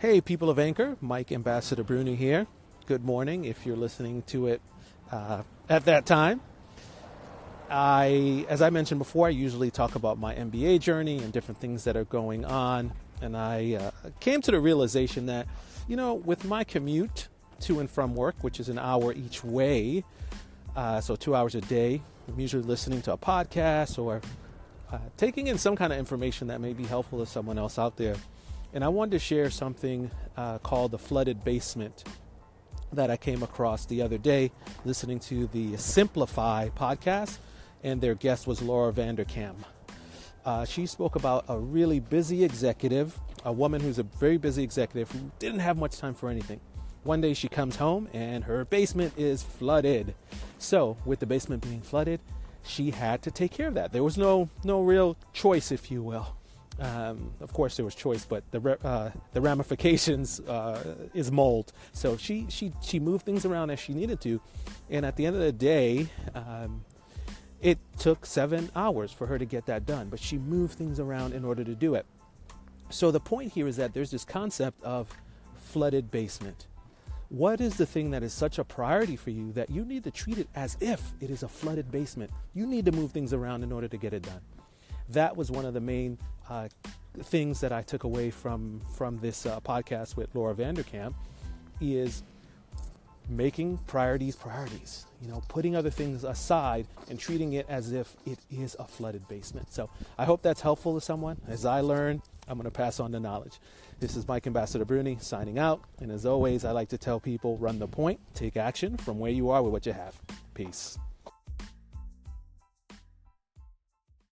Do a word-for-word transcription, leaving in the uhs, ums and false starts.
Hey, people of Anchor, Mike Ambassador Bruni here. Good morning if you're listening to it uh, at that time. I, as I mentioned before, I usually talk about my M B A journey and different things that are going on. And I uh, came to the realization that, you know, with my commute to and from work, which is an hour each way, uh, so two hours a day, I'm usually listening to a podcast or uh, taking in some kind of information that may be helpful to someone else out there. And I wanted to share something uh, called the Flooded Basement that I came across the other day listening to the Simplify podcast, and their guest was Laura Vanderkam. Uh, she spoke about a really busy executive, a woman who's a very busy executive who didn't have much time for anything. One day she comes home and her basement is flooded. So with the basement being flooded, she had to take care of that. There was no, no real choice, if you will. Um, of course, there was choice, but the uh, the ramifications uh, is mold. So she she she moved things around as she needed to, and at the end of the day, um, it took seven hours for her to get that done. But she moved things around in order to do it. So the point here is that there's this concept of flooded basement. What is the thing that is such a priority for you that you need to treat it as if it is a flooded basement? You need to move things around in order to get it done. That was one of the main uh, things that I took away from from this uh, podcast with Laura Vanderkam, is making priorities priorities. You know, putting other things aside and treating it as if it is a flooded basement. So I hope that's helpful to someone. As I learn, I'm going to pass on the knowledge. This is Mike Ambassador Bruni signing out. And as always, I like to tell people, run the point, take action from where you are with what you have. Peace.